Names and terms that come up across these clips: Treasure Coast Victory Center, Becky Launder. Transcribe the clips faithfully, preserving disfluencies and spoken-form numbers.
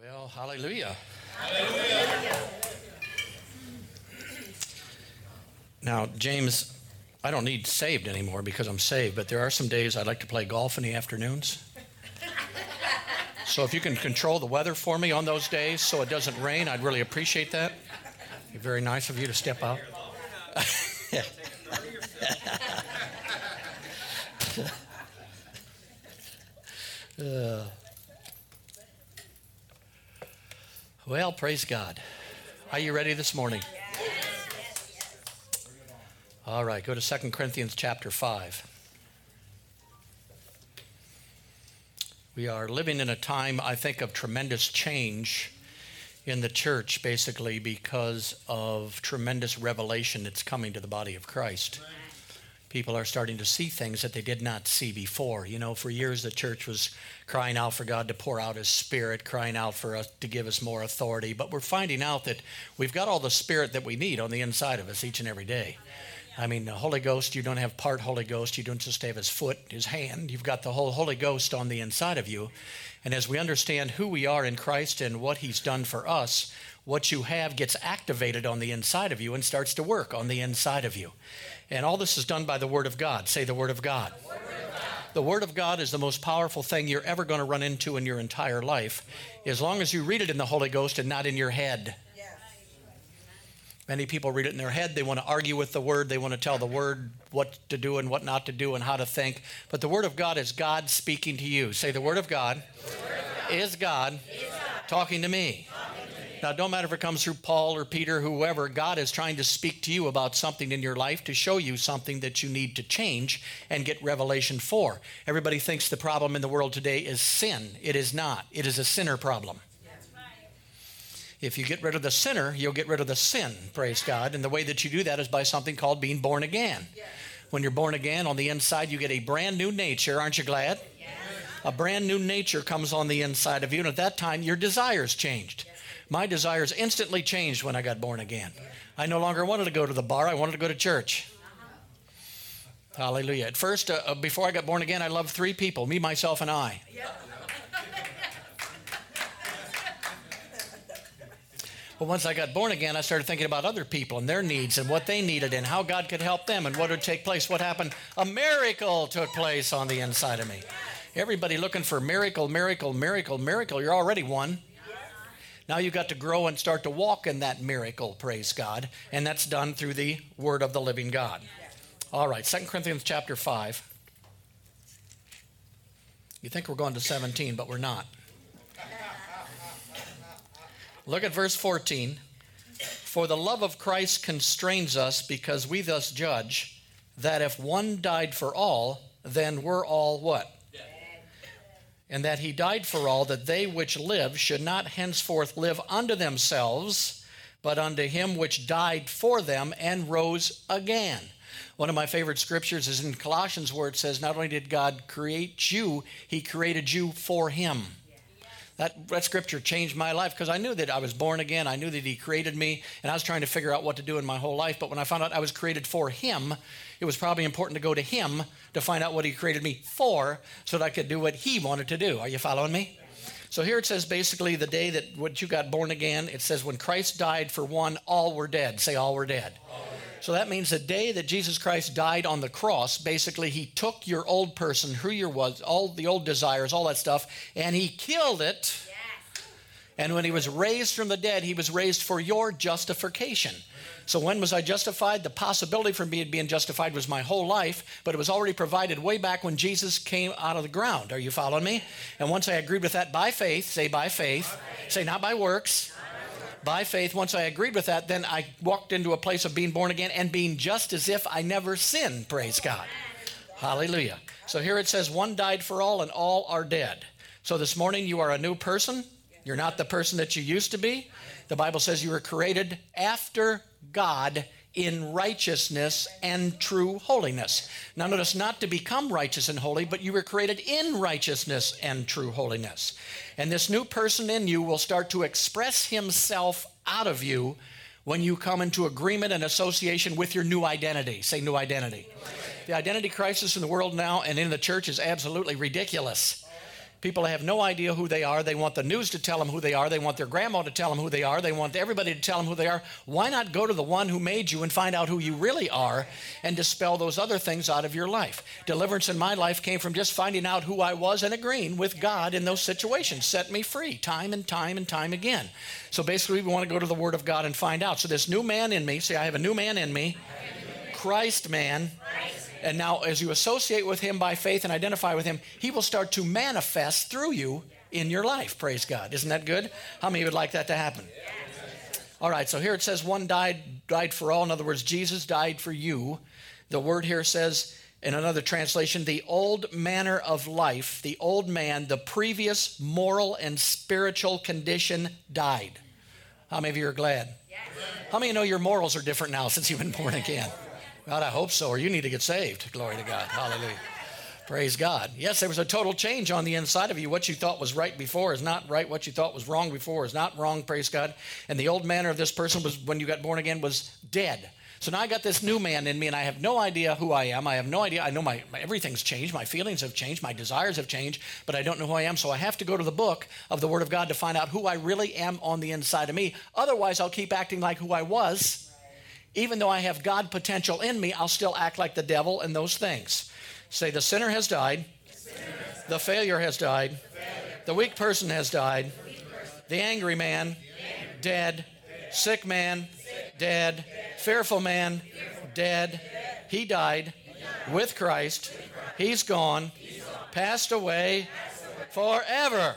Well, hallelujah. Hallelujah. Now, James, I don't need saved anymore because I'm saved, but there are some days I'd like to play golf in the afternoons. So if you can control the weather for me on those days so it doesn't rain, I'd really appreciate that. It'd be very nice of you to step out. uh, well, praise God. Are you ready this morning? All right, go to Second Corinthians chapter five. We are living in a time, I think, of tremendous change in the church, basically because of tremendous revelation that's coming to the body of Christ. People are starting to see things that they did not see before. You know, for years the church was crying out for God to pour out His Spirit, crying out for us to give us more authority. But we're finding out that we've got all the Spirit that we need on the inside of us each and every day. I mean, the Holy Ghost, you don't have part Holy Ghost. You don't just have His foot, His hand. You've got the whole Holy Ghost on the inside of you. And as we understand who we are in Christ and what He's done for us, what you have gets activated on the inside of you and starts to work on the inside of you. And all this is done by the Word of God. Say the Word of God. The Word of God. The Word of God is the most powerful thing you're ever going to run into in your entire life, as long as you read it in the Holy Ghost and not in your head. Many people read it in their head. They want to argue with the Word. They want to tell the Word what to do and what not to do and how to think. But the Word of God is God speaking to you. Say, the Word of God, Word of God is God, is God talking to me. Talking to me. Now, it don't matter if it comes through Paul or Peter, whoever, God is trying to speak to you about something in your life to show you something that you need to change and get revelation for. Everybody thinks the problem in the world today is sin. It is not. It is a sinner problem. If you get rid of the sinner, you'll get rid of the sin, praise God. And the way that you do that is by something called being born again. Yes. When you're born again, on the inside, you get a brand new nature. Aren't you glad? Yes. A brand new nature comes on the inside of you. And at that time, your desires changed. Yes. My desires instantly changed when I got born again. Yes. I no longer wanted to go to the bar. I wanted to go to church. Uh-huh. Hallelujah. At first, uh, before I got born again, I loved three people, me, myself, and I. Yes. But once I got born again, I started thinking about other people and their needs and what they needed and how God could help them and what would take place. What happened? A miracle took place on the inside of me. Everybody looking for miracle, miracle, miracle, miracle. You're already one. Now you've got to grow and start to walk in that miracle, praise God. And that's done through the Word of the living God. All right, Second Corinthians chapter five. You think we're going to seventeen, but we're not. Look at verse fourteen. For the love of Christ constrains us, because we thus judge that if one died for all, then we're all what? Dead. And that He died for all, that they which live should not henceforth live unto themselves, but unto Him which died for them and rose again. One of my favorite scriptures is in Colossians, where it says, not only did God create you, He created you for Him. That, that scripture changed my life, because I knew that I was born again. I knew that He created me, and I was trying to figure out what to do in my whole life. But when I found out I was created for Him, it was probably important to go to Him to find out what He created me for, so that I could do what He wanted to do. Are you following me? So here it says basically the day that when you got born again, it says when Christ died for one, all were dead. Say, all were dead. All were dead. So that means the day that Jesus Christ died on the cross, basically He took your old person, who you was, all the old desires, all that stuff, and He killed it. Yes. And when He was raised from the dead, He was raised for your justification. So when was I justified? The possibility for me being justified was my whole life, but it was already provided way back when Jesus came out of the ground. Are you following me? And once I agreed with that by faith, say by faith, by faith. Say not by works, not by, works. By faith, once I agreed with that, then I walked into a place of being born again and being just as if I never sinned, praise God. Hallelujah. So here it says one died for all and all are dead. So this morning you are a new person. You're not the person that you used to be. The Bible says you were created after God in righteousness and true holiness. Now notice, not to become righteous and holy, but you were created in righteousness and true holiness. And this new person in you will start to express himself out of you when you come into agreement and association with your new identity. Say new identity. New identity. The identity crisis in the world now and in the church is absolutely ridiculous. People have no idea who they are. They want the news to tell them who they are. They want their grandma to tell them who they are. They want everybody to tell them who they are. Why not go to the one who made you and find out who you really are and dispel those other things out of your life? Deliverance in my life came from just finding out who I was and agreeing with God in those situations. Set me free time and time and time again. So basically, we want to go to the Word of God and find out. So this new man in me, say, I have a new man in me, Christ man. Christ. And now as you associate with him by faith and identify with him, he will start to manifest through you in your life. Praise God. Isn't that good? How many would like that to happen? All right, so here it says one died, died for all. In other words, Jesus died for you. The word here says, in another translation, the old manner of life, the old man, the previous moral and spiritual condition died. How many of you are glad? How many of you know your morals are different now since you've been born again? God, I hope so, or you need to get saved. Glory to God. Hallelujah. Praise God. Yes, there was a total change on the inside of you. What you thought was right before is not right. What you thought was wrong before is not wrong. Praise God. And the old manner of this person was, when you got born again, was dead. So now I got this new man in me, and I have no idea who I am. I have no idea. I know my, my everything's changed. My feelings have changed. My desires have changed, but I don't know who I am. So I have to go to the book of the Word of God to find out who I really am on the inside of me. Otherwise, I'll keep acting like who I was. Even though I have God potential in me, I'll still act like the devil and those things. Say, the sinner has died. The, sinner has died. The failure has died. The, failure. The weak person has died. The, the angry man, the angry. Dead. Dead. Sick man, sick. Dead. Dead. Fearful man, fearful. Dead. Dead. He died, he died. With Christ. With Christ. He's gone. He's gone. Passed away, passed away. Forever. Forever.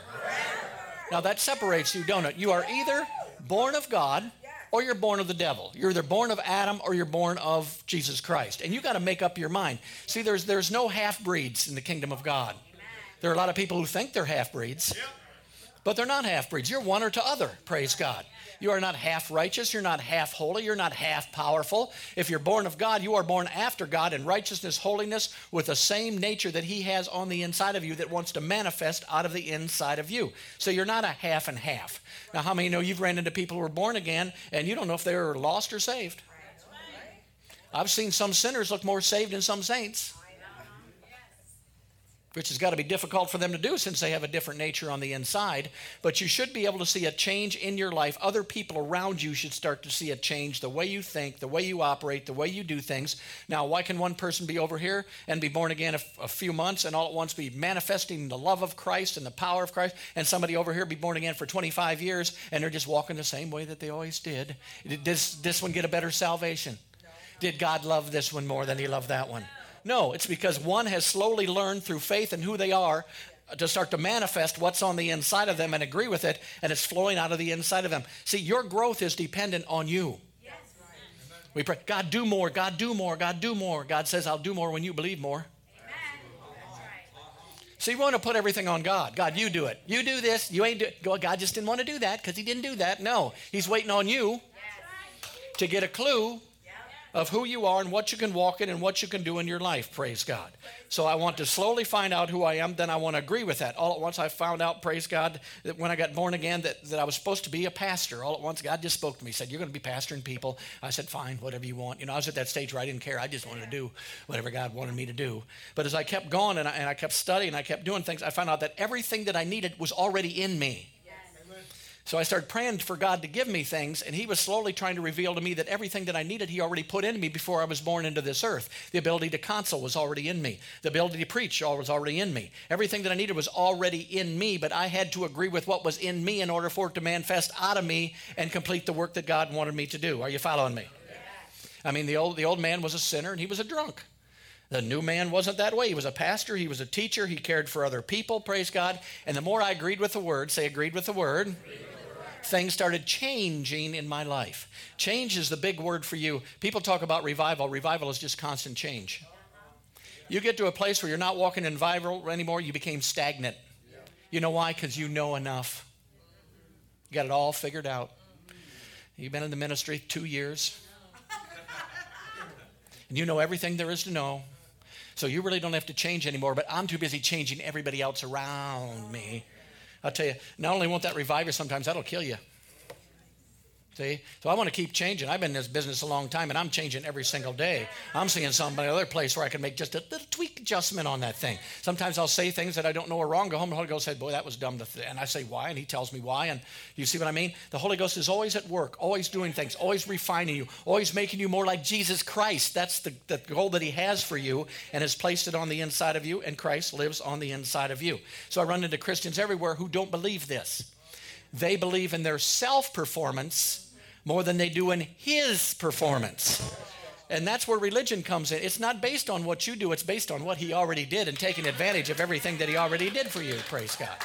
Now that separates you, don't it? You are either born of God, or you're born of the devil. You're either born of Adam or you're born of Jesus Christ. And you got to make up your mind. See, there's there's no half-breeds in the kingdom of God. There are a lot of people who think they're half-breeds, but they're not half-breeds. You're one or the other, praise God. You are not half-righteous. You're not half-holy. You're not half-powerful. If you're born of God, you are born after God in righteousness, holiness, with the same nature that he has on the inside of you that wants to manifest out of the inside of you. So you're not a half and half. Now, how many know you've ran into people who are born again, and you don't know if they were lost or saved? I've seen some sinners look more saved than some saints, which has got to be difficult for them to do since they have a different nature on the inside. But you should be able to see a change in your life. Other people around you should start to see a change, the way you think, the way you operate, the way you do things. Now, why can one person be over here and be born again a, a few months and all at once be manifesting the love of Christ and the power of Christ, and somebody over here be born again for twenty-five years and they're just walking the same way that they always did? Did this, this one get a better salvation? Did God love this one more than he loved that one? No, it's because one has slowly learned through faith and who they are to start to manifest what's on the inside of them and agree with it, and it's flowing out of the inside of them. See, your growth is dependent on you. Yes. We pray, God, do more, God, do more, God, do more. God says, I'll do more when you believe more. Amen. See, we want to put everything on God. God, you do it. You do this. You ain't do it. God just didn't want to do that because he didn't do that. No, he's waiting on you to get a clue of who you are and what you can walk in and what you can do in your life, praise God. So I want to slowly find out who I am, then I want to agree with that. All at once I found out, praise God, that when I got born again that, that I was supposed to be a pastor. All at once God just spoke to me, said, you're going to be pastoring people. I said, fine, whatever you want. You know, I was at that stage where I didn't care. I just wanted to do whatever God wanted me to do. But as I kept going and I, and I kept studying and I kept doing things, I found out that everything that I needed was already in me. So I started praying for God to give me things, and he was slowly trying to reveal to me that everything that I needed he already put into me before I was born into this earth. The ability to counsel was already in me. The ability to preach was already in me. Everything that I needed was already in me, but I had to agree with what was in me in order for it to manifest out of me and complete the work that God wanted me to do. Are you following me? I mean, the old, the old man was a sinner, and he was a drunk. The new man wasn't that way. He was a pastor. He was a teacher. He cared for other people, praise God. And the more I agreed with the Word, say agreed with the Word, things started changing in my life. Change is the big word for you. People talk about revival. Revival is just constant change. You get to a place where you're not walking in revival anymore. You became stagnant. You know why? Because you know enough. You got it all figured out. You've been in the ministry two years. and you know everything there is to know. So you really don't have to change anymore, but I'm too busy changing everybody else around me. I'll tell you, not only won't that revive you sometimes, that'll kill you. See? So I want to keep changing. I've been in this business a long time, and I'm changing every single day. I'm seeing something in another place where I can make just a little tweak adjustment on that thing. Sometimes I'll say things that I don't know are wrong. Go home, and the Holy Ghost said, boy, that was dumb. And I say, why? And he tells me why. And you see what I mean? The Holy Ghost is always at work, always doing things, always refining you, always making you more like Jesus Christ. That's the, the goal that he has for you and has placed it on the inside of you, and Christ lives on the inside of you. So I run into Christians everywhere who don't believe this. They believe in their self-performance more than they do in his performance. And that's where religion comes in. It's not based on what you do, it's based on what he already did and taking advantage of everything that he already did for you, praise God.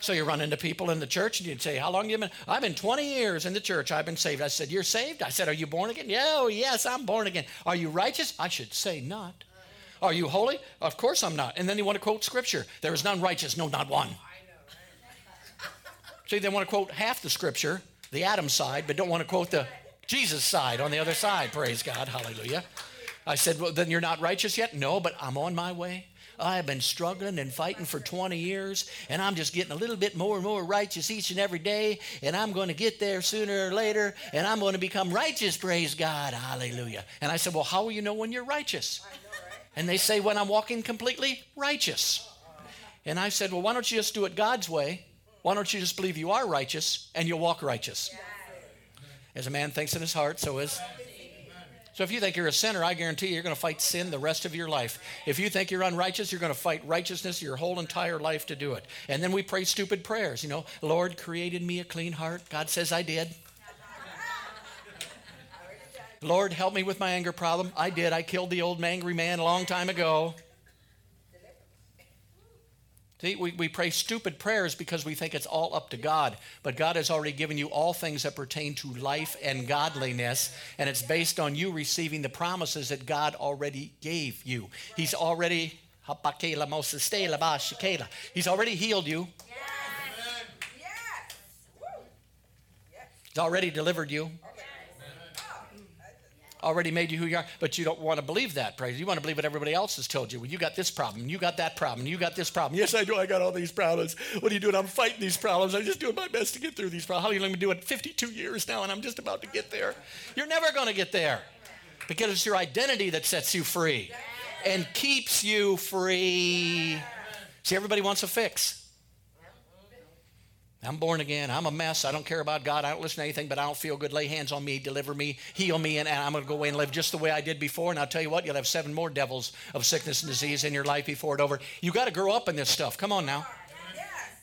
So you run into people in the church and you'd say, how long have you been? I've been twenty years in the church, I've been saved. I said, you're saved? I said, are you born again? Yeah, oh yes, I'm born again. Are you righteous? I should say not. Are you holy? Of course I'm not. And then you want to quote scripture. There is none righteous, no, not one. See, they want to quote half the scripture, the Adam side, but don't want to quote the Jesus side on the other side. Praise God. Hallelujah. I said, well, then you're not righteous yet? No, but I'm on my way. I have been struggling and fighting for twenty years, and I'm just getting a little bit more and more righteous each and every day, and I'm going to get there sooner or later, and I'm going to become righteous. Praise God. Hallelujah. And I said, well, how will you know when you're righteous? And they say, when I'm walking completely righteous. And I said, well, why don't you just do it God's way? Why don't you just believe you are righteous and you'll walk righteous? As a man thinks in his heart, so is. So if you think you're a sinner, I guarantee you, you're going to fight sin the rest of your life. If you think you're unrighteous, you're going to fight righteousness your whole entire life to do it. And then we pray stupid prayers. You know, Lord, created me a clean heart. God says I did. Lord, help me with my anger problem. I did. I killed the old angry man a long time ago. See, we, we pray stupid prayers because we think it's all up to God. But God has already given you all things that pertain to life and godliness, and it's based on you receiving the promises that God already gave you. He's already, He's already healed you. He's already delivered you. Already made you who you are, but you don't want to believe that, praise. You want to believe what everybody else has told you. Well, you got this problem, you got that problem, you got this problem. Yes, I do, I got all these problems. What are you doing? I'm fighting these problems. I'm just doing my best to get through these problems. How are you going to do it? fifty-two years now, and I'm just about to get there. You're never going to get there because it's your identity that sets you free and keeps you free. See, everybody wants a fix. I'm born again. I'm a mess. I don't care about God. I don't listen to anything, but I don't feel good. Lay hands on me, deliver me, heal me, and I'm going to go away and live just the way I did before. And I'll tell you what, you'll have seven more devils of sickness and disease in your life before it's over. You got to grow up in this stuff. Come on now.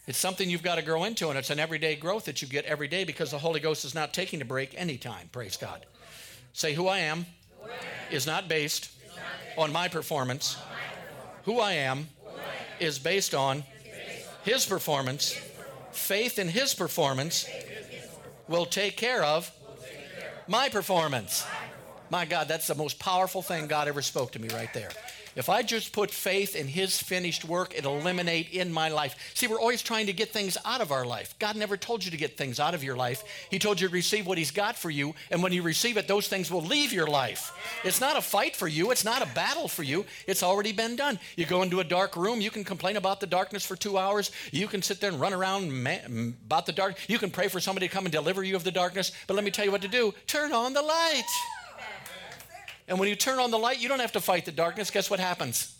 It's something you've got to grow into, and it's an everyday growth that you get every day because the Holy Ghost is not taking a break anytime. Praise God. Say, who I am is not based on my performance. Who I am is based on His performance. Faith in his performance will take care of my performance. My God, that's the most powerful thing God ever spoke to me right there. If I just put faith in his finished work, it'll eliminate in my life. See, we're always trying to get things out of our life. God never told you to get things out of your life. He told you to receive what he's got for you, and when you receive it, those things will leave your life. It's not a fight for you. It's not a battle for you. It's already been done. You go into a dark room. You can complain about the darkness for two hours. You can sit there and run around man- about the dark. You can pray for somebody to come and deliver you of the darkness, but let me tell you what to do. Turn on the light. And when you turn on the light, you don't have to fight the darkness. Guess what happens?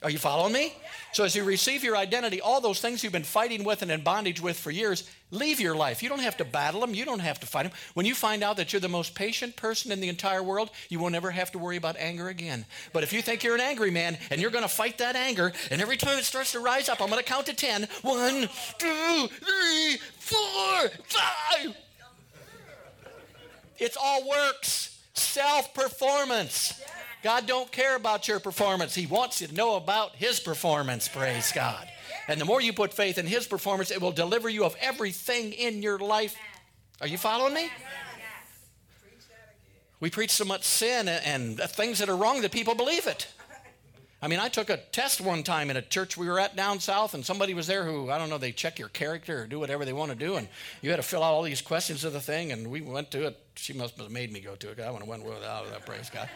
Are you following me? So as you receive your identity, all those things you've been fighting with and in bondage with for years, leave your life. You don't have to battle them. You don't have to fight them. When you find out that you're the most patient person in the entire world, you won't ever have to worry about anger again. But if you think you're an angry man and you're going to fight that anger, and every time it starts to rise up, I'm going to count to ten. One, two, three, four, five. It's all works, self-performance. God don't care about your performance. He wants you to know about his performance, praise God. And the more you put faith in his performance, it will deliver you of everything in your life. Are you following me? We preach so much sin and things that are wrong that people believe it. I mean, I took a test one time in a church we were at down south, and somebody was there who, I don't know, they check your character or do whatever they want to do, and you had to fill out all these questions of the thing, and we went to it. She must have made me go to it, because I went without without that, praise God.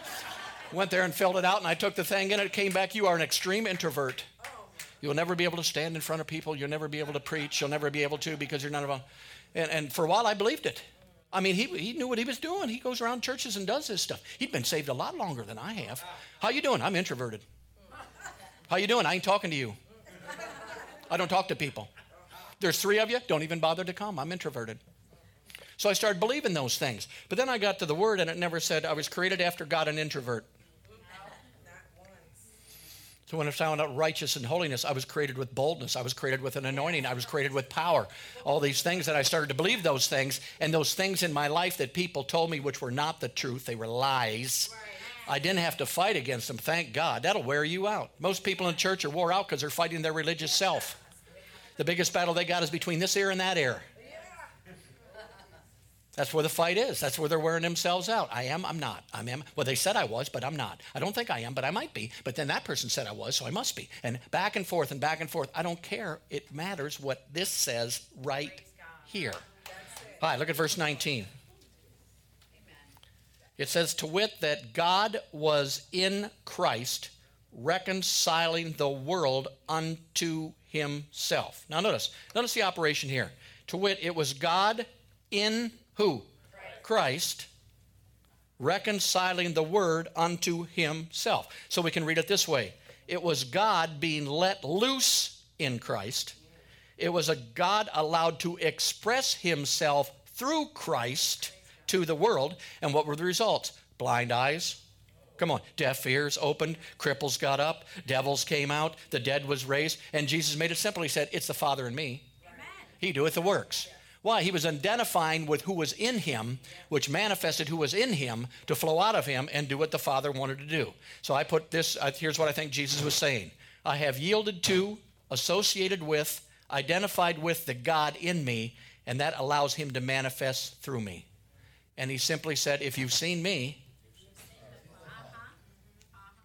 Went there and filled it out, and I took the thing, and it came back, you are an extreme introvert. You'll never be able to stand in front of people. You'll never be able to preach. You'll never be able to, because you're not about. And, and for a while, I believed it. I mean, he he knew what he was doing. He goes around churches and does this stuff. He'd been saved a lot longer than I have. How you doing? I'm introverted. How you doing? I ain't talking to you. I don't talk to people. There's three of you. Don't even bother to come. I'm introverted. So I started believing those things. But then I got to the Word, and it never said I was created after God an introvert. So when I found out righteous and holiness, I was created with boldness. I was created with an anointing. I was created with power. All these things that I started to believe those things, and those things in my life that people told me which were not the truth, they were lies. I didn't have to fight against them, thank God. That'll wear you out. Most people in church are wore out because they're fighting their religious self. The biggest battle they got is between this ear and that ear. That's where the fight is. That's where they're wearing themselves out. I am, I'm not. I am. Well, they said I was, but I'm not. I don't think I am, but I might be. But then that person said I was, so I must be. And back and forth and back and forth. I don't care. It matters what this says right here. All right, look at verse nineteen. Amen. It says, to wit, that God was in Christ reconciling the world unto himself. Now notice, notice the operation here. To wit, it was God in who? Christ. Christ reconciling the word unto himself. So we can read it this way. It was God being let loose in Christ. It was a God allowed to express himself through Christ to the world. And what were the results? Blind eyes. Come on. Deaf ears opened. Cripples got up. Devils came out. The dead was raised. And Jesus made it simple. He said, it's the Father in me. Amen. He doeth the works. Why? He was identifying with who was in him, which manifested who was in him to flow out of him and do what the Father wanted to do. So I put this, uh, here's what I think Jesus was saying. I have yielded to, associated with, identified with the God in me, and that allows him to manifest through me. And he simply said, if you've seen me,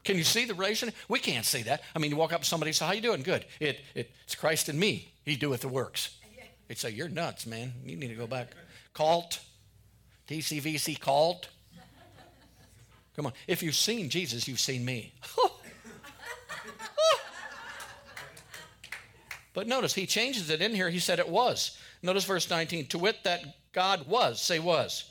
can you see the relation? We can't see that. I mean, you walk up to somebody and say, how you doing? Good. It, it, it's Christ in me. He doeth the works. They'd say, you're nuts, man. You need to go back. Cult. T C V C cult. Come on. If you've seen Jesus, you've seen me. But notice, he changes it in here. He said it was. Notice verse nineteen. To wit, that God was. Say was. was.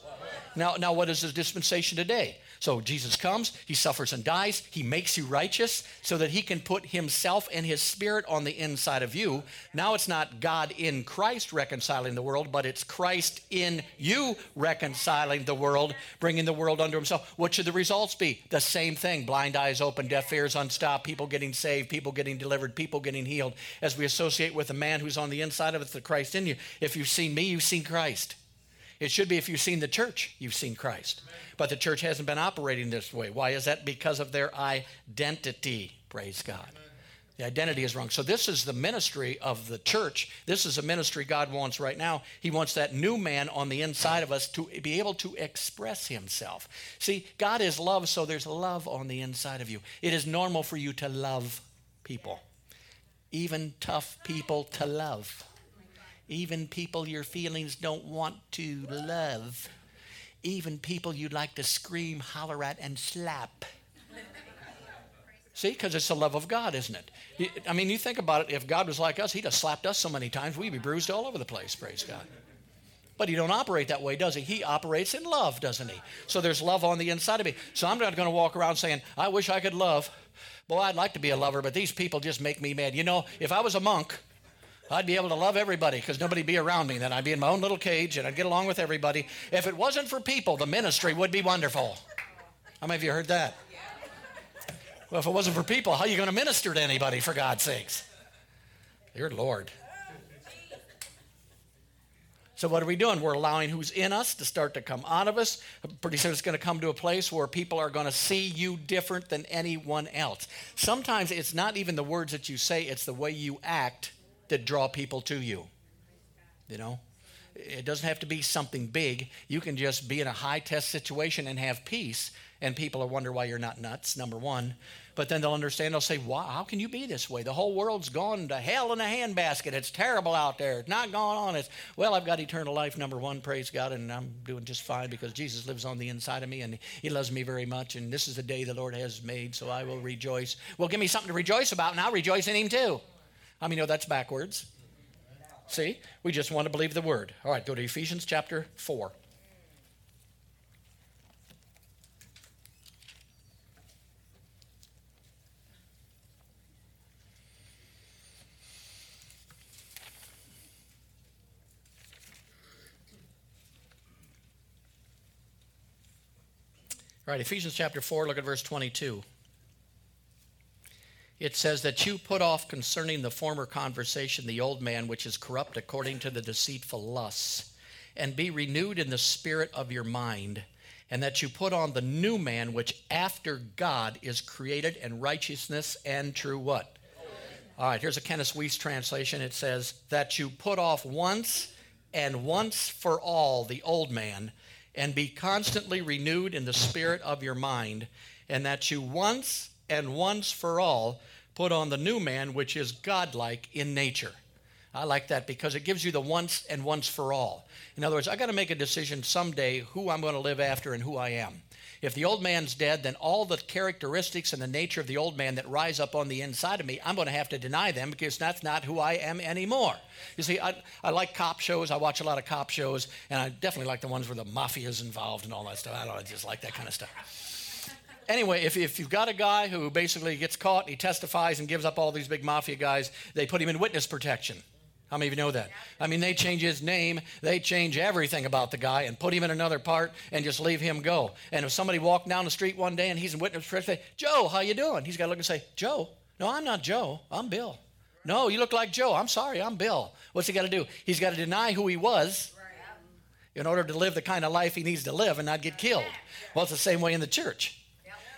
Now, now, what is the dispensation today? So Jesus comes, he suffers and dies, he makes you righteous so that he can put himself and his spirit on the inside of you. Now it's not God in Christ reconciling the world, but it's Christ in you reconciling the world, bringing the world under himself. What should the results be? The same thing. Blind eyes open, deaf ears unstopped, people getting saved, people getting delivered, people getting healed. As we associate with the man who's on the inside of us, the Christ in you. If you've seen me, you've seen Christ. It should be if you've seen the church, you've seen Christ. But the church hasn't been operating this way. Why is that? Because of their identity. Praise God. The identity is wrong. So this is the ministry of the church. This is a ministry God wants right now. He wants that new man on the inside of us to be able to express himself. See, God is love, so there's love on the inside of you. It is normal for you to love people, even tough people to love. Even people your feelings don't want to love. Even people you'd like to scream, holler at, and slap. See, because it's the love of God, isn't it? I mean, you think about it. If God was like us, he'd have slapped us so many times, we'd be bruised all over the place, praise God. But he don't operate that way, does he? He operates in love, doesn't he? So there's love on the inside of me. So I'm not going to walk around saying, I wish I could love. Boy, I'd like to be a lover, but these people just make me mad. You know, if I was a monk, I'd be able to love everybody because nobody'd be around me. Then I'd be in my own little cage and I'd get along with everybody. If it wasn't for people, the ministry would be wonderful. How many of you heard that? Well, if it wasn't for people, how are you going to minister to anybody, for God's sakes? Dear Lord. So what are we doing? We're allowing who's in us to start to come out of us. Pretty soon it's going to come to a place where people are going to see you different than anyone else. Sometimes it's not even the words that you say, it's the way you act that draw people to you. You know, it doesn't have to be something big. You can just be in a high test situation and have peace, and people will wonder why you're not nuts, number one. But then they'll understand. They'll say, "Why? How can you be this way? The whole world's gone to hell in a handbasket. It's terrible out there. It's not going on. It's, well, I've got eternal life, number one, praise God, and I'm doing just fine because Jesus lives on the inside of me, and he loves me very much, and this is the day the Lord has made, so I will rejoice." Well, give me something to rejoice about, and I'll rejoice in him too. How many know that's backwards? See, we just want to believe the word. All right, go to Ephesians chapter four. All right, Ephesians chapter four, look at verse twenty-two. It says that you put off concerning the former conversation the old man, which is corrupt according to the deceitful lusts, and be renewed in the spirit of your mind, and that you put on the new man, which after God is created in righteousness and true what? Amen. All right, here's a Kenneth Weiss translation. It says that you put off once and once for all the old man, and be constantly renewed in the spirit of your mind, and that you once and once for all put on the new man, which is godlike in nature. I like that because it gives you the once and once for all. In other words, I got to make a decision someday who I'm going to live after and who I am. If the old man's dead, then all the characteristics and the nature of the old man that rise up on the inside of me, I'm going to have to deny them because that's not who I am anymore. You see, I, I like cop shows. I watch a lot of cop shows, and I definitely like the ones where the mafia's involved and all that stuff. I don't know, I just like that kind of stuff. Anyway, if, if you've got a guy who basically gets caught and he testifies and gives up all these big mafia guys, they put him in witness protection. How many of you know that? I mean, they change his name. They change everything about the guy and put him in another part and just leave him go. And if somebody walked down the street one day and he's in witness protection, they say, "Joe, how you doing?" He's got to look and say, "Joe? No, I'm not Joe. I'm Bill." "No, you look like Joe." "I'm sorry, I'm Bill." What's he got to do? He's got to deny who he was in order to live the kind of life he needs to live and not get killed. Well, it's the same way in the church.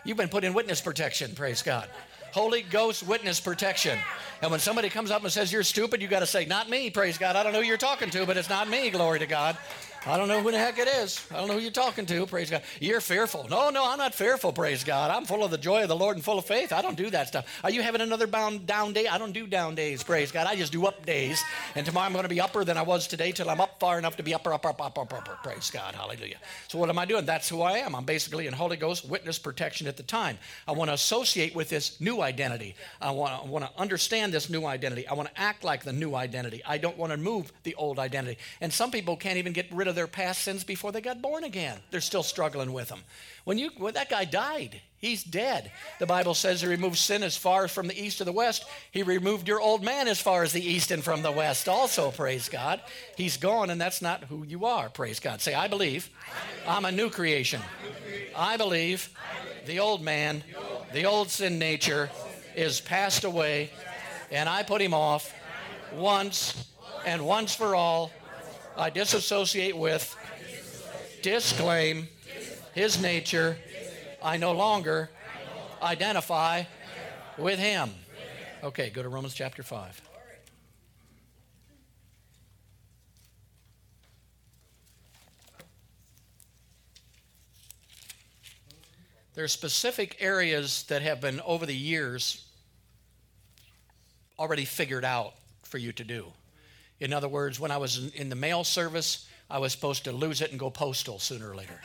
You've been put in witness protection, praise God. Holy Ghost witness protection. And when somebody comes up and says, "You're stupid," you got to say, "Not me," praise God. I don't know who you're talking to, but it's not me, glory to God. I don't know who the heck it is. I don't know who you're talking to, praise God. "You're fearful." "No, no, I'm not fearful, praise God. I'm full of the joy of the Lord and full of faith. I don't do that stuff." "Are you having another bound down day?" "I don't do down days, praise God. I just do up days. And tomorrow I'm going to be upper than I was today till I'm up far enough to be upper, upper, upper, upper, upper, upper." Praise God, hallelujah. So what am I doing? That's who I am. I'm basically in Holy Ghost witness protection at the time. I want to associate with this new identity. I want, I want to understand this new identity. I want to act like the new identity. I don't want to move the old identity. And some people can't even get rid of their past sins before they got born again. They're still struggling with them. When you when that guy died, he's dead. The Bible says he removed sin as far from the east to the west. He removed your old man as far as the east and from the west also, praise God. He's gone, and that's not who you are, praise God. Say, "I believe I'm a new creation. I believe the old man, the old sin nature is passed away, and I put him off once and once for all. I disassociate with, disclaim his nature. I no longer identify with him." Okay, go to Romans chapter five. There are specific areas that have been, over the years, already figured out for you to do. In other words, when I was in the mail service, I was supposed to lose it and go postal sooner or later.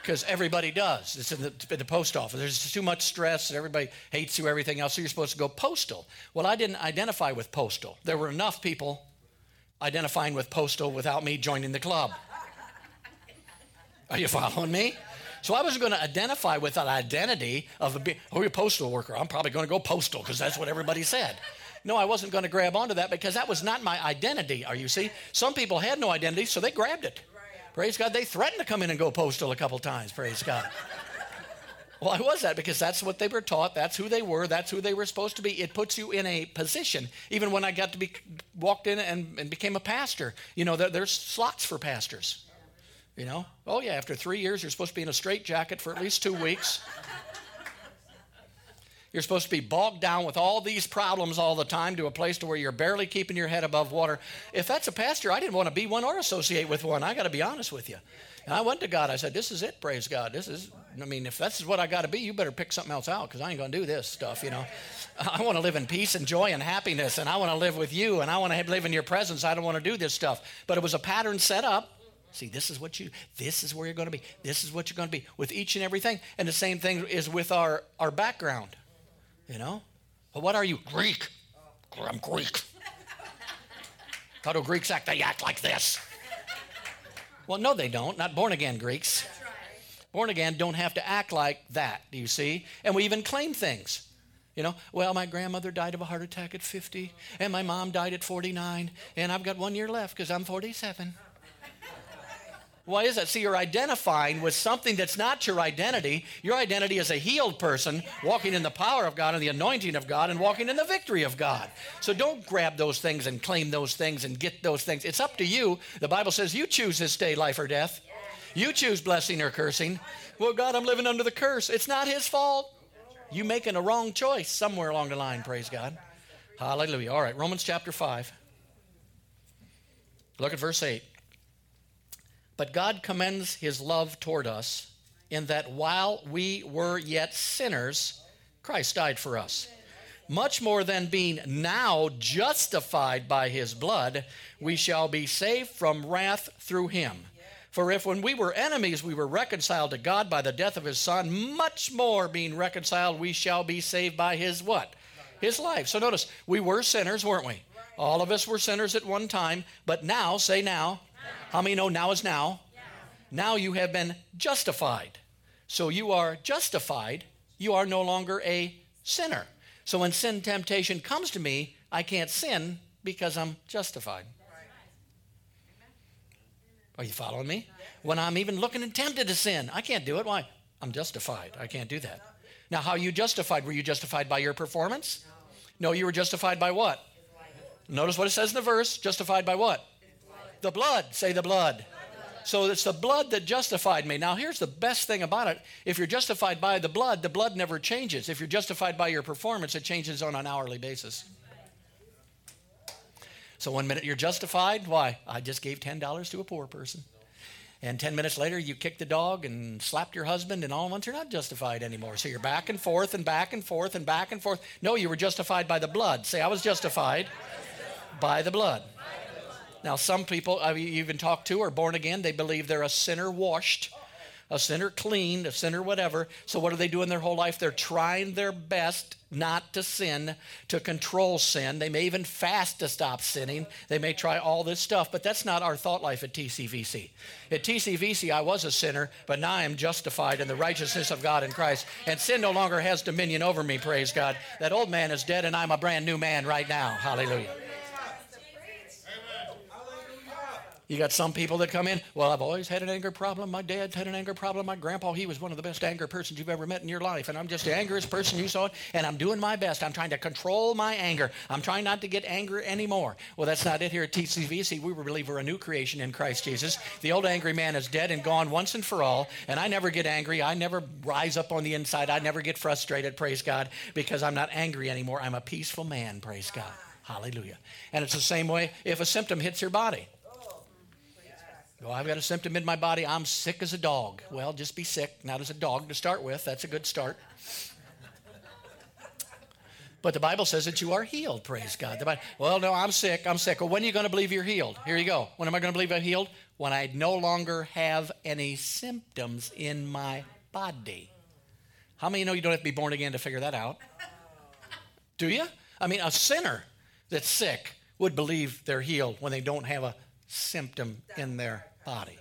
Because everybody does. It's in the, in the post office. There's too much stress, and everybody hates you, everything else, so you're supposed to go postal. Well, I didn't identify with postal. There were enough people identifying with postal without me joining the club. Are you following me? So I wasn't going to identify with that identity of, a, "Oh, you're a postal worker. I'm probably going to go postal because that's what everybody said." No, I wasn't going to grab onto that because that was not my identity. Are you see? Some people had no identity, so they grabbed it. Praise God. They threatened to come in and go postal a couple times. Praise God. Why was that? Because that's what they were taught. That's who they were. That's who they were supposed to be. It puts you in a position. Even when I got to be walked in and, and became a pastor, you know, there, there's slots for pastors. You know, oh yeah, after three years, you're supposed to be in a straitjacket for at least two weeks. You're supposed to be bogged down with all these problems all the time to a place to where you're barely keeping your head above water. If that's a pastor, I didn't want to be one or associate with one. I got to be honest with you. And I went to God. I said, this is it, praise God. This is, I mean, if this is what I got to be, you better pick something else out because I ain't going to do this stuff, you know. I want to live in peace and joy and happiness, and I want to live with you, and I want to live in your presence. I don't want to do this stuff. But it was a pattern set up. See, this is what you, this is where you're going to be. This is what you're going to be with each and everything. And the same thing is with our, our background, you know. But what are you? Greek. I'm Greek. How do Greeks act? They act like this. Well, no, they don't. Not born-again Greeks. Born-again don't have to act like that, do you see? And we even claim things. You know, well, my grandmother died of a heart attack at fifty, and my mom died at forty-nine, and I've got one year left because I'm forty-seven. Why is that? See, you're identifying with something that's not your identity. Your identity is a healed person walking in the power of God and the anointing of God and walking in the victory of God. So don't grab those things and claim those things and get those things. It's up to you. The Bible says you choose this day, life or death. You choose blessing or cursing. Well, God, I'm living under the curse. It's not his fault. You making a wrong choice somewhere along the line, praise God. Hallelujah. All right, Romans chapter five. Look at verse eight. But God commends his love toward us in that while we were yet sinners, Christ died for us. Much more than being now justified by his blood, we shall be saved from wrath through him. For if when we were enemies, we were reconciled to God by the death of his son, much more being reconciled, we shall be saved by his what? His life. So notice, we were sinners, weren't we? All of us were sinners at one time, but now, say now. How many know now is now? Yeah. Now you have been justified. So you are justified. You are no longer a sinner. So when sin temptation comes to me, I can't sin because I'm justified. Right. Are you following me? When I'm even looking and tempted to sin, I can't do it. Why? I'm justified. I can't do that. Now, how are you justified? Were you justified by your performance? No, no, you were justified by what? Notice what it says in the verse. Justified by what? The blood. Say the blood. So it's the blood that justified me. Now here's the best thing about it. If you're justified by the blood, the blood never changes. If you're justified by your performance, it changes on an hourly basis. So one minute you're justified. Why? I just gave ten dollars to a poor person. And ten minutes later you kicked the dog and slapped your husband, and all at once you're not justified anymore. So you're back and forth and back and forth and back and forth. No, you were justified by the blood. Say I was justified by the blood. Now, some people I've even talked to are born again. They believe they're a sinner washed, a sinner cleaned, a sinner whatever. So what do they do in their whole life? They're trying their best not to sin, to control sin. They may even fast to stop sinning. They may try all this stuff, but that's not our thought life at T C V C. At T C V C, I was a sinner, but now I am justified in the righteousness of God in Christ. And sin no longer has dominion over me, praise God. That old man is dead, and I'm a brand new man right now. Hallelujah. You got some people that come in, well, I've always had an anger problem. My dad had an anger problem. My grandpa, he was one of the best anger persons you've ever met in your life. And I'm just the angriest person you saw it. And I'm doing my best. I'm trying to control my anger. I'm trying not to get angry anymore. Well, that's not it here at T C V C. We believe we're a new creation in Christ Jesus. The old angry man is dead and gone once and for all. And I never get angry. I never rise up on the inside. I never get frustrated, praise God, because I'm not angry anymore. I'm a peaceful man, praise God. Hallelujah. And it's the same way if a symptom hits your body. Oh, I've got a symptom in my body. I'm sick as a dog. Well, just be sick, not as a dog to start with. That's a good start. But the Bible says that you are healed, praise God. The Bible, well, no, I'm sick. I'm sick. Well, when are you going to believe you're healed? Here you go. When am I going to believe I'm healed? When I no longer have any symptoms in my body. How many know you don't have to be born again to figure that out? Do you? I mean, a sinner that's sick would believe they're healed when they don't have a symptom in their body.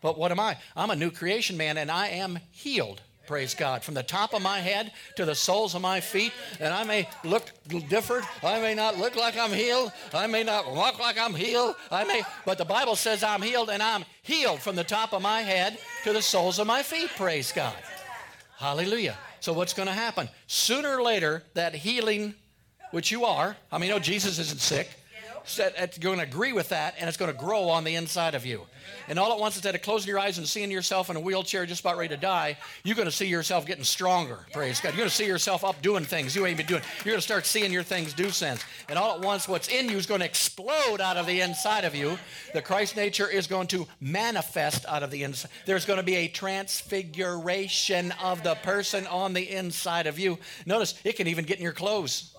But what am I? I'm a new creation man, and I am healed, praise God, from the top of my head to the soles of my feet. And I may look different. I may not look like I'm healed. I may not walk like I'm healed. I may, but the Bible says I'm healed, and I'm healed from the top of my head to the soles of my feet, praise God. Hallelujah. So what's going to happen? Sooner or later, that healing, which you are, I mean, no, Jesus isn't sick. set, it's going to agree with that, and it's going to grow on the inside of you. And all at once, instead of closing your eyes and seeing yourself in a wheelchair just about ready to die, you're going to see yourself getting stronger, praise God. You're going to see yourself up doing things you ain't been doing. You're going to start seeing your things do sense. And all at once, what's in you is going to explode out of the inside of you. The Christ nature is going to manifest out of the inside. There's going to be a transfiguration of the person on the inside of you. Notice, it can even get in your clothes.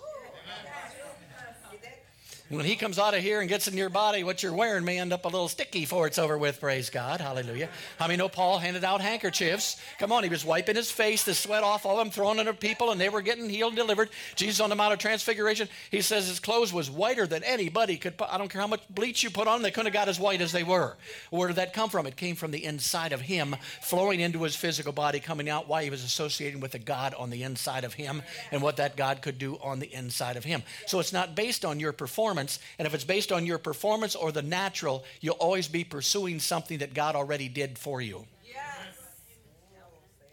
When he comes out of here and gets in your body, what you're wearing may end up a little sticky before it's over with, praise God, hallelujah. How many know Paul handed out handkerchiefs? Come on, he was wiping his face, the sweat off all of them, throwing it at people, and they were getting healed and delivered. Jesus on the Mount of Transfiguration, he says his clothes was whiter than anybody could put. I don't care how much bleach you put on them, they couldn't have got as white as they were. Where did that come from? It came from the inside of him, flowing into his physical body, coming out while he was associating with the God on the inside of him and what that God could do on the inside of him. So it's not based on your performance. And if it's based on your performance or the natural, you'll always be pursuing something that God already did for you. Yes.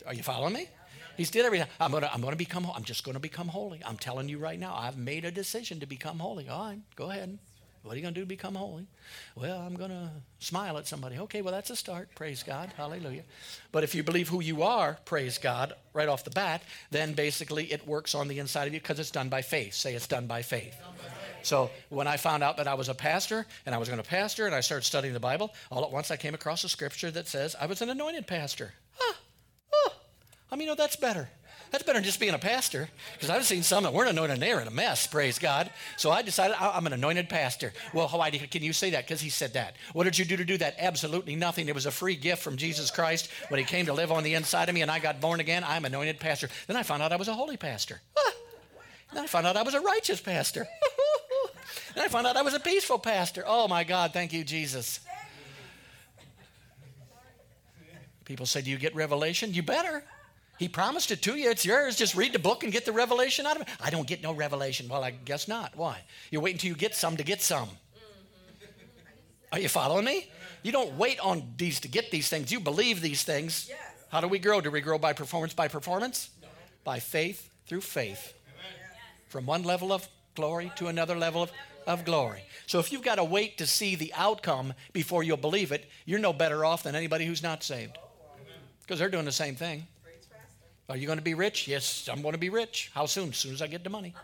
Are you following me? He's did everything. I'm gonna, I'm gonna become. I'm just gonna become holy. I'm telling you right now. I've made a decision to become holy. All right, go ahead. What are you gonna do to become holy? Well, I'm gonna smile at somebody. Okay, well that's a start. Praise God, hallelujah. But if you believe who you are, praise God, right off the bat, then basically it works on the inside of you because it's done by faith. Say it's done by faith. So when I found out that I was a pastor and I was going to pastor and I started studying the Bible, all at once I came across a scripture that says I was an anointed pastor. Huh. Oh, I mean, oh, that's better. That's better than just being a pastor, because I've seen some that weren't anointed and they were in a mess, praise God. So I decided I'm an anointed pastor. Well, how can you say that? Because he said that. What did you do to do that? Absolutely nothing. It was a free gift from Jesus Christ when he came to live on the inside of me and I got born again. I'm an anointed pastor. Then I found out I was a holy pastor. Huh. Then I found out I was a righteous pastor. Then I found out I was a peaceful pastor. Oh, my God, thank you, Jesus. People say, do you get revelation? You better. He promised it to you. It's yours. Just read the book and get the revelation out of it. I don't get no revelation. Well, I guess not. Why? You wait until you get some to get some. Are you following me? You don't wait on these to get these things. You believe these things. How do we grow? Do we grow by performance, by performance? No. By faith, through faith. Amen. From one level of glory to another level of, of glory. So if you've got to wait to see the outcome before you'll believe it, you're no better off than anybody who's not saved, because they're doing the same thing. Are you going to be rich? Yes, I'm going to be rich. How soon? As soon as I get the money.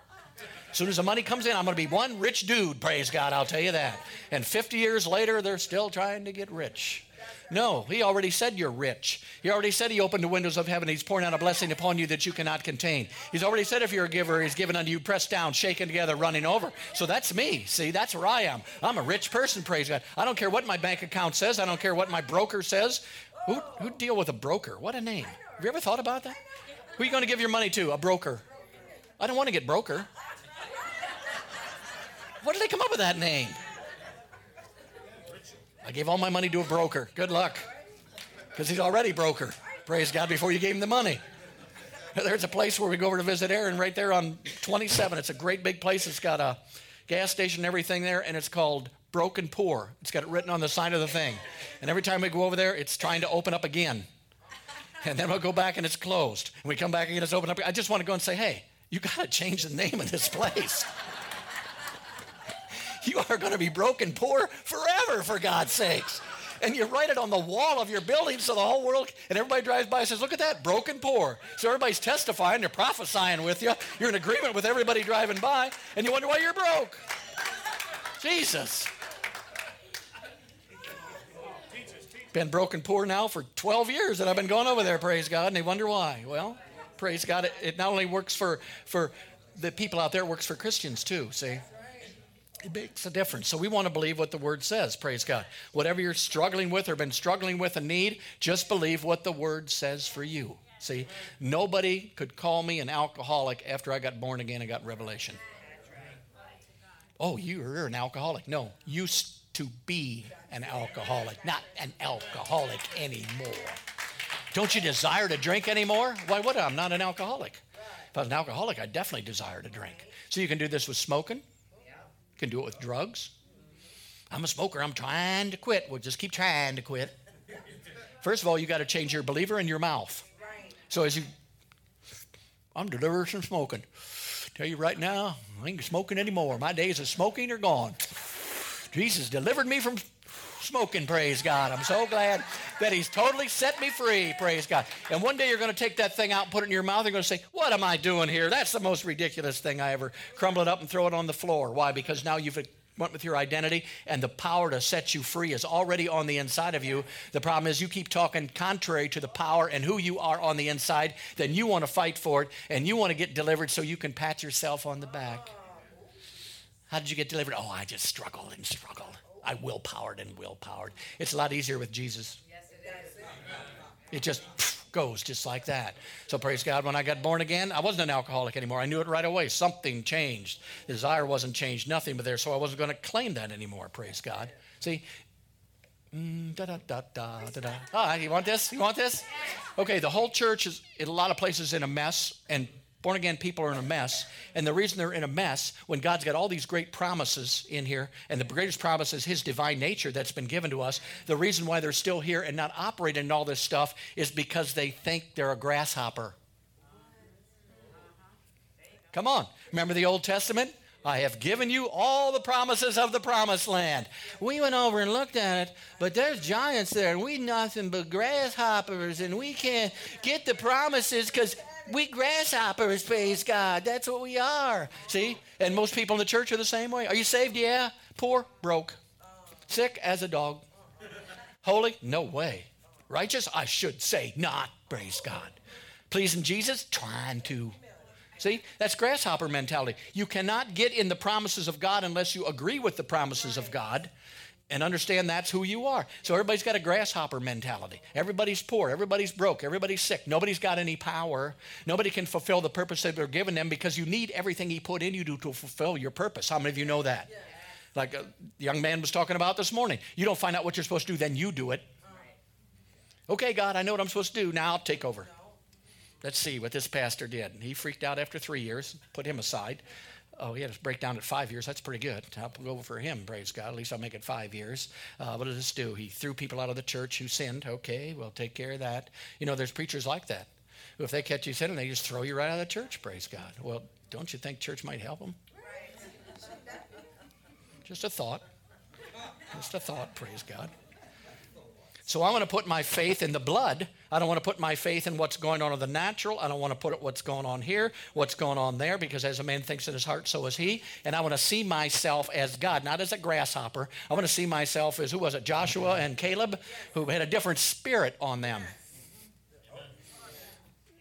As soon as the money comes in, I'm going to be one rich dude, praise God, I'll tell you that. And fifty years later, they're still trying to get rich. No, he already said you're rich. He already said he opened the windows of heaven. He's pouring out a blessing upon you that you cannot contain. He's already said if you're a giver, he's given unto you, pressed down, shaken together, running over. So that's me. See, that's where I am. I'm a rich person, praise God. I don't care what my bank account says. I don't care what my broker says. Who, who deal with a broker? What a name. Have you ever thought about that? Who are you going to give your money to? A broker. I don't want to get broker. Where did they come up with that name? I gave all my money to a broker. Good luck. Because he's already broker. Praise God, before you gave him the money. There's a place where we go over to visit Aaron right there on twenty-seven. It's a great big place. It's got a gas station and everything there, and it's called Broken Poor. It's got it written on the side of the thing. And every time we go over there, it's trying to open up again. And then we'll go back and it's closed. And we come back and it's open up. I just want to go and say, hey, you got to change the name of this place. You are going to be broken poor forever, for God's sakes. And you write it on the wall of your building so the whole world, and everybody drives by and says, look at that, broken poor. So everybody's testifying, they're prophesying with you. You're in agreement with everybody driving by, and you wonder why you're broke. Jesus. Been broken poor now for twelve years that I've been going over there, praise God, and they wonder why. Well, praise God, it, it not only works for, for the people out there, it works for Christians too, see. It makes a difference. So we want to believe what the Word says, praise God. Whatever you're struggling with or been struggling with a need, just believe what the Word says for you. See, nobody could call me an alcoholic after I got born again and got revelation. Oh, you're an alcoholic. No, used to be an alcoholic, not an alcoholic anymore. Don't you desire to drink anymore? Why would I? I'm not an alcoholic. If I was an alcoholic, I definitely desire to drink. So you can do this with smoking. Can do it with drugs. I'm a smoker. I'm trying to quit. We'll just keep trying to quit. First of all, you got to change your believer in your mouth. Right. So as you, I'm delivered from smoking. Tell you right now, I ain't smoking anymore. My days of smoking are gone. Jesus delivered me from smoking, praise God. I'm so glad that he's totally set me free, praise God. And one day you're going to take that thing out and put it in your mouth. You're going to say, what am I doing here? That's the most ridiculous thing I ever. Crumble it up and throw it on the floor. Why? Because now you've went with your identity, and the power to set you free is already on the inside of you. The problem is you keep talking contrary to the power and who you are on the inside. Then you want to fight for it, and you want to get delivered so you can pat yourself on the back. How did you get delivered? Oh, I just struggled and struggled. I willpowered and willpowered. It's a lot easier with Jesus. Yes, it is. It just pff, goes just like that. So praise God, when I got born again, I wasn't an alcoholic anymore. I knew it right away. Something changed. The desire wasn't changed, nothing but there, so I wasn't going to claim that anymore, praise God. See? Mm, da, da, da, da, da, da. Ah, you want this? You want this? Okay, the whole church is in a lot of places in a mess, and born-again people are in a mess, and the reason they're in a mess, when God's got all these great promises in here, and the greatest promise is his divine nature that's been given to us, the reason why they're still here and not operating in all this stuff is because they think they're a grasshopper. Come on. Remember the Old Testament? I have given you all the promises of the promised land. We went over and looked at it, but there's giants there, and we nothing but grasshoppers, and we can't get the promises because we grasshoppers, praise God. That's what we are. See? And most people in the church are the same way. Are you saved? Yeah. Poor? Broke. Sick as a dog. Holy? No way. Righteous? I should say not. Praise God. Pleasing Jesus? Trying to. See? That's grasshopper mentality. You cannot get in the promises of God unless you agree with the promises of God. And understand that's who you are. So everybody's got a grasshopper mentality. Everybody's poor. Everybody's broke. Everybody's sick. Nobody's got any power. Nobody can fulfill the purpose that they're given them because you need everything he put in you to, to fulfill your purpose. How many of you know that? Like a young man was talking about this morning. You don't find out what you're supposed to do, then you do it. Okay, God, I know what I'm supposed to do. Now I'll take over. Let's see what this pastor did. He freaked out after three years. Put him aside. Oh, he had a breakdown at five years. That's pretty good. I'll go for him, praise God. At least I'll make it five years. Uh, what does this do? He threw people out of the church who sinned. Okay, we'll take care of that. You know, there's preachers like that. If they catch you sinning, they just throw you right out of the church, praise God. Well, don't you think church might help them? Just a thought. Just a thought, praise God. So I want to put my faith in the blood. I don't want to put my faith in what's going on in the natural. I don't want to put what's going on here, what's going on there, because as a man thinks in his heart, so is he. And I want to see myself as God, not as a grasshopper. I want to see myself as, who was it, Joshua and Caleb, who had a different spirit on them.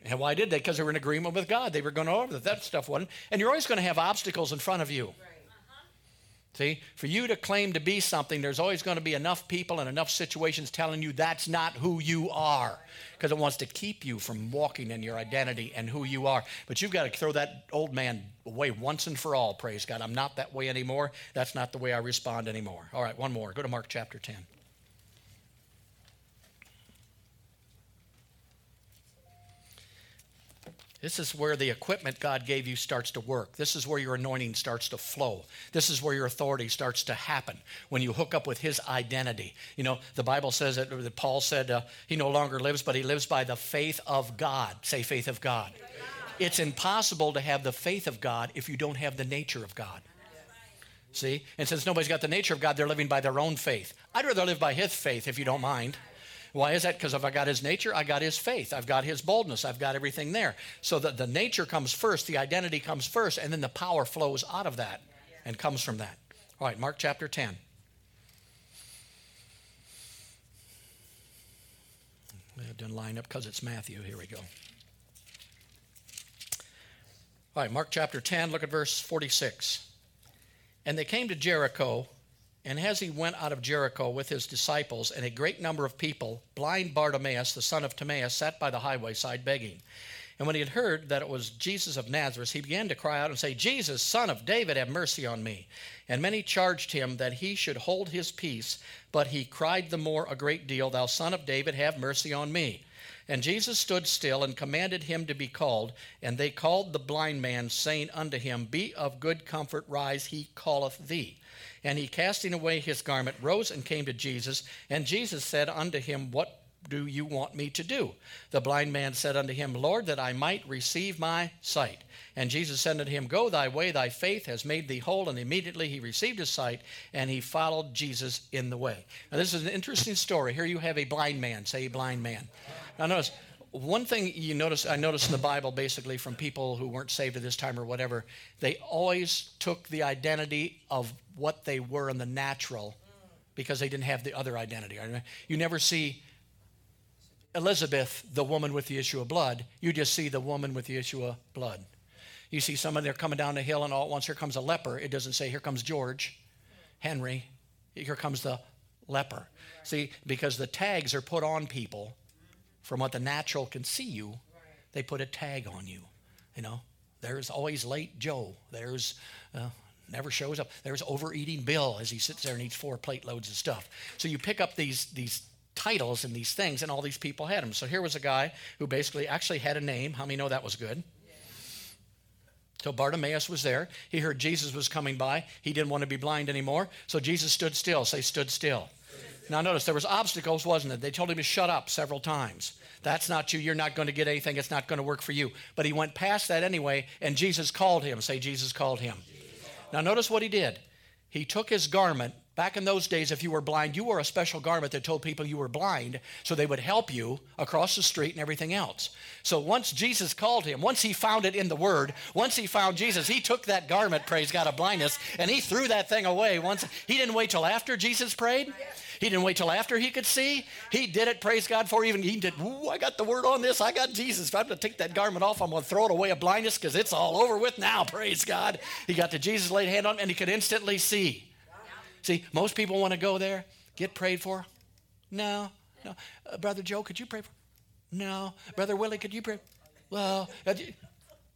And why did they? Because they were in agreement with God. They were going over that. That stuff wasn't. And you're always going to have obstacles in front of you. See, for you to claim to be something, there's always going to be enough people and enough situations telling you that's not who you are, because it wants to keep you from walking in your identity and who you are. But you've got to throw that old man away once and for all, praise God. I'm not that way anymore. That's not the way I respond anymore. All right, one more. Go to Mark chapter ten. This is where the equipment God gave you starts to work. This is where your anointing starts to flow. This is where your authority starts to happen when you hook up with his identity. You know, the Bible says that, that Paul said uh, he no longer lives, but he lives by the faith of God. Say faith of God. It's impossible to have the faith of God if you don't have the nature of God. See? And since nobody's got the nature of God, they're living by their own faith. I'd rather live by his faith, if you don't mind. Why is that? Because if I got his nature, I got his faith. I've got his boldness. I've got everything there. So the, the nature comes first, the identity comes first, and then the power flows out of that and comes from that. All right, Mark chapter ten. It didn't line up because it's Matthew. Here we go. All right, Mark chapter ten, look at verse forty-six. And they came to Jericho, and as he went out of Jericho with his disciples and a great number of people, blind Bartimaeus, the son of Timaeus, sat by the highway side begging. And when he had heard that it was Jesus of Nazareth, he began to cry out and say, Jesus, son of David, have mercy on me. And many charged him that he should hold his peace, but he cried the more a great deal, thou son of David, have mercy on me. And Jesus stood still and commanded him to be called. And they called the blind man, saying unto him, be of good comfort, rise, he calleth thee. And he, casting away his garment, rose and came to Jesus. And Jesus said unto him, what do you want me to do? The blind man said unto him, Lord, that I might receive my sight. And Jesus said unto him, Go thy way, thy faith has made thee whole. And immediately he received his sight, and he followed Jesus in the way. Now, this is an interesting story. Here you have a blind man. Say, a blind man. Now, notice, one thing you notice, I noticed in the Bible, basically, from people who weren't saved at this time or whatever, they always took the identity of what they were in the natural because they didn't have the other identity. You never see Elizabeth, the woman with the issue of blood. You just see the woman with the issue of blood. You see someone, they're coming down the hill, and all at once here comes a leper. It doesn't say, here comes George, Henry, here comes the leper. See, because the tags are put on people from what the natural can see you, they put a tag on you. You know, there's always late Joe. There's, uh, never shows up. There's overeating Bill as he sits there and eats four plate loads of stuff. So you pick up these these titles and these things, and all these people had them. So here was a guy who basically actually had a name. How many know that was good? So Bartimaeus was there. He heard Jesus was coming by. He didn't want to be blind anymore. So Jesus stood still. Say, stood still. Now notice, there was obstacles, wasn't it? They told him to shut up several times. That's not you. You're not going to get anything. It's not going to work for you. But he went past that anyway, and Jesus called him. Say, Jesus called him. Jesus. Now notice what he did. He took his garment. Back in those days, if you were blind, you wore a special garment that told people you were blind so they would help you across the street and everything else. So once Jesus called him, once he found it in the Word, once he found Jesus, he took that garment, praise God, of blindness, and he threw that thing away. Once he didn't wait till after Jesus prayed. He didn't wait till after he could see. He did it, praise God, for even he did, ooh, I got the Word on this. I got Jesus. If I'm going to take that garment off, I'm going to throw it away of blindness because it's all over with now, praise God. He got to Jesus, laid hand on him, and he could instantly see. See, most people want to go there, get prayed for. No, no. Uh, Brother Joe, could you pray for? No. Brother Willie, could you pray? Well, you?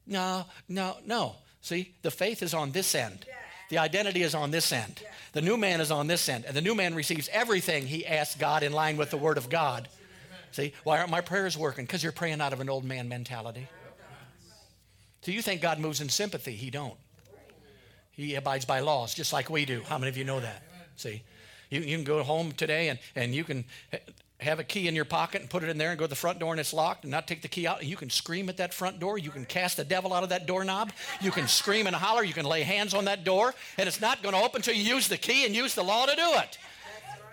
no, no, no. See, the faith is on this end. The identity is on this end. The new man is on this end. And the new man receives everything he asks God in line with the Word of God. See, why aren't my prayers working? Because you're praying out of an old man mentality. So you think God moves in sympathy. He don't. He abides by laws, just like we do. How many of you know that? See, you, you can go home today and, and you can ha- have a key in your pocket and put it in there and go to the front door and it's locked and not take the key out. You can scream at that front door. You can cast the devil out of that doorknob. You can scream and holler. You can lay hands on that door, and it's not going to open until you use the key and use the law to do it.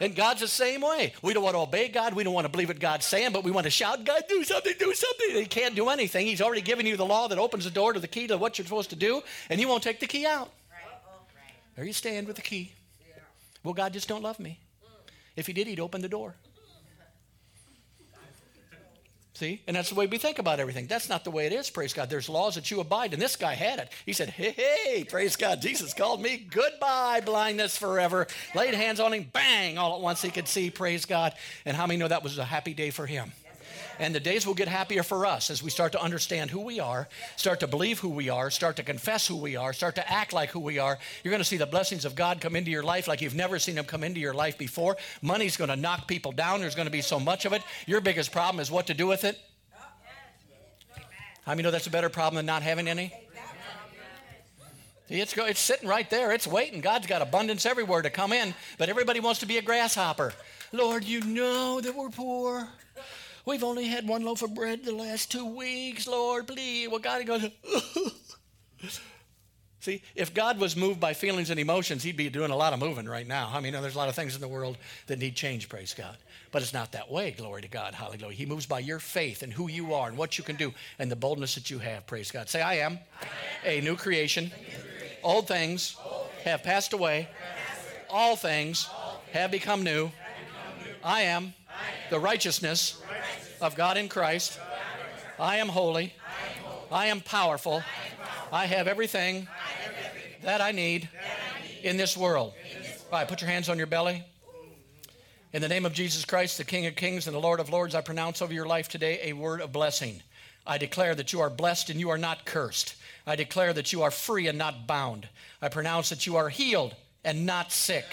And God's the same way. We don't want to obey God. We don't want to believe what God's saying, but we want to shout, God, do something, do something. He can't do anything. He's already given you the law that opens the door to the key to what you're supposed to do, and you won't take the key out. There you stand with the key. Well, God just don't love me. If he did, he'd open the door. See? And that's the way we think about everything. That's not the way it is, praise God. There's laws that you abide, and this guy had it. He said, hey, hey, praise God. Jesus called me. Goodbye, blindness forever. Laid hands on him. Bang! All at once he could see, praise God. And how many know that was a happy day for him? And the days will get happier for us as we start to understand who we are, start to believe who we are, start to confess who we are, start to act like who we are. You're going to see the blessings of God come into your life like you've never seen them come into your life before. Money's going to knock people down. There's going to be so much of it. Your biggest problem is what to do with it. How many know that's a better problem than not having any? It's, it's sitting right there. It's waiting. God's got abundance everywhere to come in, but everybody wants to be a grasshopper. Lord, you know that we're poor. We've only had one loaf of bread the last two weeks, Lord, please. Well, God goes, see, if God was moved by feelings and emotions, he'd be doing a lot of moving right now. I mean, there's a lot of things in the world that need change, praise God. But it's not that way, glory to God, hallelujah. He moves by your faith and who you are and what you can do and the boldness that you have, praise God. Say, I am, I am a new creation. A new creation. Old things, Old things have passed away. Passed away. All things All have become new. Have become new. I am. The righteousness of God in Christ. I am holy. I am powerful. I have everything that I need in this world. All right, put your hands on your belly. In the name of Jesus Christ, the King of Kings and the Lord of Lords, I pronounce over your life today a word of blessing. I declare that you are blessed and you are not cursed. I declare that you are free and not bound. I pronounce that you are healed and not sick,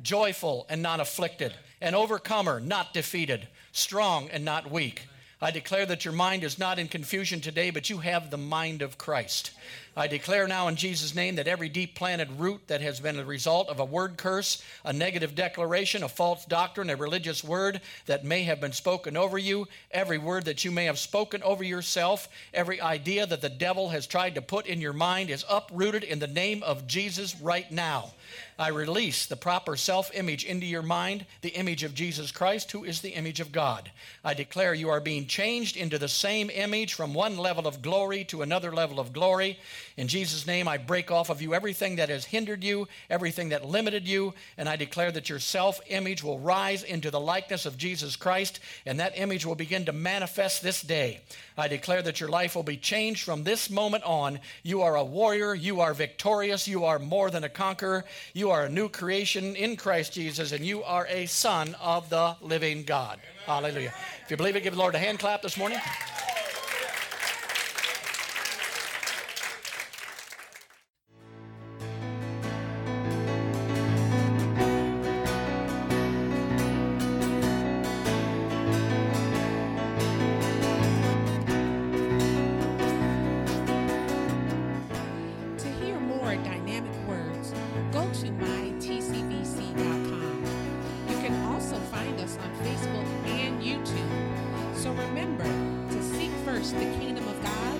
joyful and not afflicted, an overcomer, not defeated, strong and not weak. I declare that your mind is not in confusion today, but you have the mind of Christ. I declare now in Jesus' name that every deep planted root that has been the result of a word curse, a negative declaration, a false doctrine, a religious word that may have been spoken over you, every word that you may have spoken over yourself, every idea that the devil has tried to put in your mind is uprooted in the name of Jesus right now. I release the proper self-image into your mind, the image of Jesus Christ, who is the image of God. I declare you are being changed into the same image from one level of glory to another level of glory. In Jesus' name, I break off of you everything that has hindered you, everything that limited you, and I declare that your self-image will rise into the likeness of Jesus Christ, and that image will begin to manifest this day. I declare that your life will be changed from this moment on. You are a warrior. You are victorious. You are more than a conqueror. You are a new creation in Christ Jesus, and you are a son of the living God. Amen. Hallelujah. If you believe it, give the Lord a hand clap this morning. Remember to seek first the kingdom of God